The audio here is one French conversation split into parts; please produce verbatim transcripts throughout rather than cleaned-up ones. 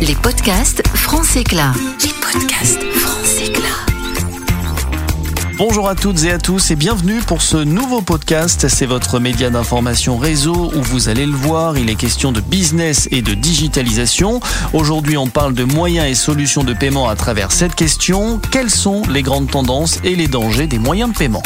Les podcasts France Éclat. Les podcasts France Éclat. Bonjour à toutes et à tous et bienvenue pour ce nouveau podcast. C'est votre média d'information réseau où vous allez le voir, il est question de business et de digitalisation. Aujourd'hui, on parle de moyens et solutions de paiement à travers cette question. Quelles sont les grandes tendances et les dangers des moyens de paiement ?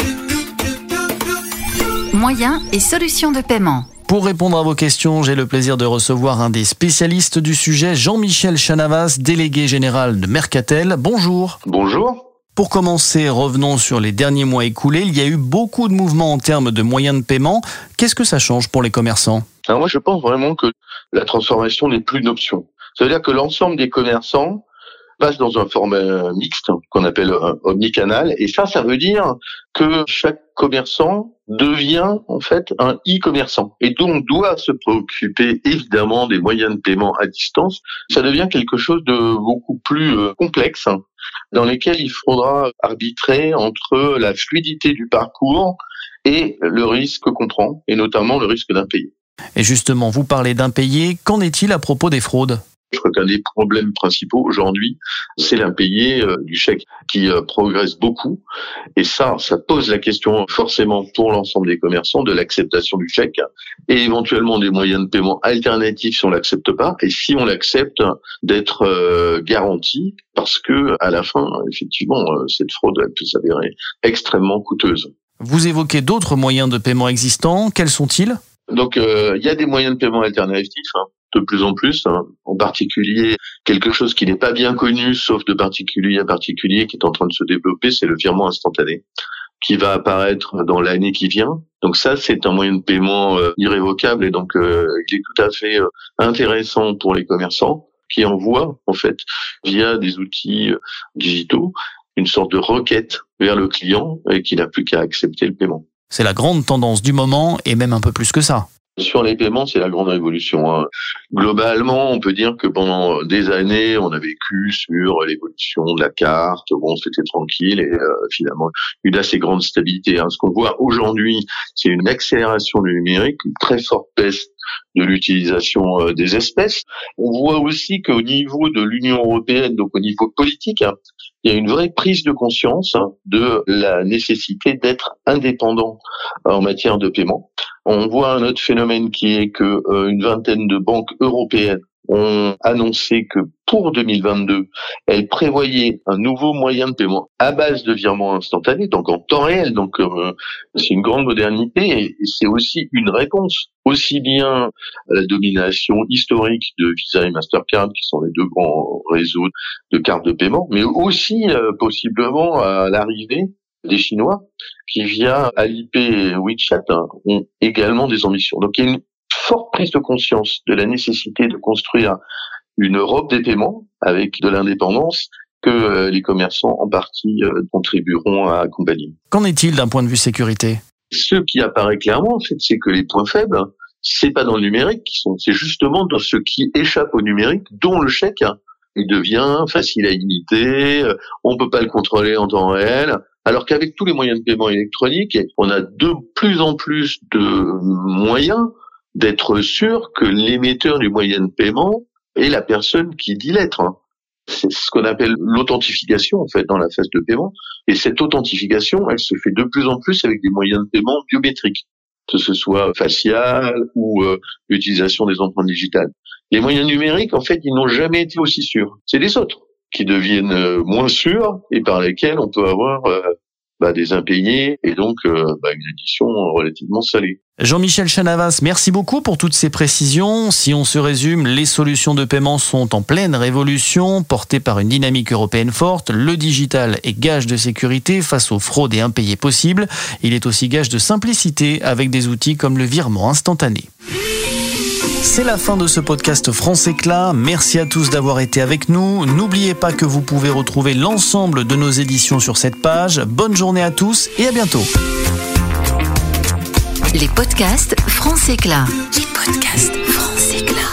Moyens et solutions de paiement. Pour répondre à vos questions, j'ai le plaisir de recevoir un des spécialistes du sujet, Jean-Michel Chanavas, délégué général de Mercatel. Bonjour. Bonjour. Pour commencer, revenons sur les derniers mois écoulés. Il y a eu beaucoup de mouvements en termes de moyens de paiement. Qu'est-ce que ça change pour les commerçants ? Alors moi, je pense vraiment que la transformation n'est plus une option. Ça veut dire que l'ensemble des commerçants passe dans un format mixte qu'on appelle omnicanal. Et ça, ça veut dire que chaque commerçant devient en fait un e-commerçant et donc doit se préoccuper évidemment des moyens de paiement à distance. Ça devient quelque chose de beaucoup plus complexe dans lequel il faudra arbitrer entre la fluidité du parcours et le risque qu'on prend, et notamment le risque d'impayé. Et justement, vous parlez d'impayé. Qu'en est-il à propos des fraudes ? Je crois qu'un des problèmes principaux aujourd'hui, c'est l'impayé du chèque qui progresse beaucoup. Et ça, ça pose la question forcément pour l'ensemble des commerçants de l'acceptation du chèque et éventuellement des moyens de paiement alternatifs si on l'accepte pas et si on l'accepte d'être garanti parce que à la fin, effectivement, cette fraude elle peut s'avérer extrêmement coûteuse. Vous évoquez d'autres moyens de paiement existants. Quels sont-ils ? Donc, il euh, y a des moyens de paiement alternatifs. Hein. De plus en plus, hein. En particulier quelque chose qui n'est pas bien connu, sauf de particulier à particulier, qui est en train de se développer, c'est le virement instantané, qui va apparaître dans l'année qui vient. Donc ça, c'est un moyen de paiement euh, irrévocable et donc euh, il est tout à fait euh, intéressant pour les commerçants qui envoient en fait via des outils euh, digitaux une sorte de requête vers le client et qu'il n'a plus qu'à accepter le paiement. C'est la grande tendance du moment et même un peu plus que ça. Sur les paiements, c'est la grande révolution. Globalement, on peut dire que pendant des années, on a vécu sur l'évolution de la carte. Bon, c'était tranquille et euh, finalement, une assez grande stabilité. Hein. Ce qu'on voit aujourd'hui, c'est une accélération du numérique, une très forte baisse de l'utilisation euh, des espèces. On voit aussi qu'au niveau de l'Union européenne, donc au niveau politique, hein, il y a une vraie prise de conscience hein, de la nécessité d'être indépendant euh, en matière de paiement. On voit un autre phénomène qui est que euh, une vingtaine de banques européennes ont annoncé que pour deux mille vingt-deux, elles prévoyaient un nouveau moyen de paiement à base de virement instantané, donc en temps réel. Donc euh, c'est une grande modernité et, et c'est aussi une réponse aussi bien à la domination historique de Visa et Mastercard, qui sont les deux grands réseaux de cartes de paiement, mais aussi euh, possiblement à l'arrivée des Chinois qui, via AliPay et WeChat, hein, ont également des ambitions. Donc, il y a une forte prise de conscience de la nécessité de construire une Europe des paiements avec de l'indépendance que euh, les commerçants, en partie, euh, contribueront à accompagner. Qu'en est-il d'un point de vue sécurité ? Ce qui apparaît clairement, en fait, c'est que les points faibles, c'est pas dans le numérique, c'est justement dans ce qui échappe au numérique, dont le chèque. Il devient facile à imiter, on peut pas le contrôler en temps réel, alors qu'avec tous les moyens de paiement électronique, on a de plus en plus de moyens d'être sûr que l'émetteur du moyen de paiement est la personne qui dit l'être. C'est ce qu'on appelle l'authentification, en fait, dans la phase de paiement. Et cette authentification, elle se fait de plus en plus avec des moyens de paiement biométriques, que ce soit facial ou euh, l'utilisation des empreintes digitales. Les moyens numériques, en fait, ils n'ont jamais été aussi sûrs. C'est les autres qui deviennent moins sûrs et par lesquels on peut avoir euh, bah, des impayés et donc euh, bah, une addition relativement salée. Jean-Michel Chanavas, merci beaucoup pour toutes ces précisions. Si on se résume, les solutions de paiement sont en pleine révolution, portées par une dynamique européenne forte. Le digital est gage de sécurité face aux fraudes et impayés possibles. Il est aussi gage de simplicité avec des outils comme le virement instantané. C'est la fin de ce podcast France Éclat. Merci à tous d'avoir été avec nous. N'oubliez pas que vous pouvez retrouver l'ensemble de nos éditions sur cette page. Bonne journée à tous et à bientôt. Les podcasts France Éclat. Les podcasts France Éclat.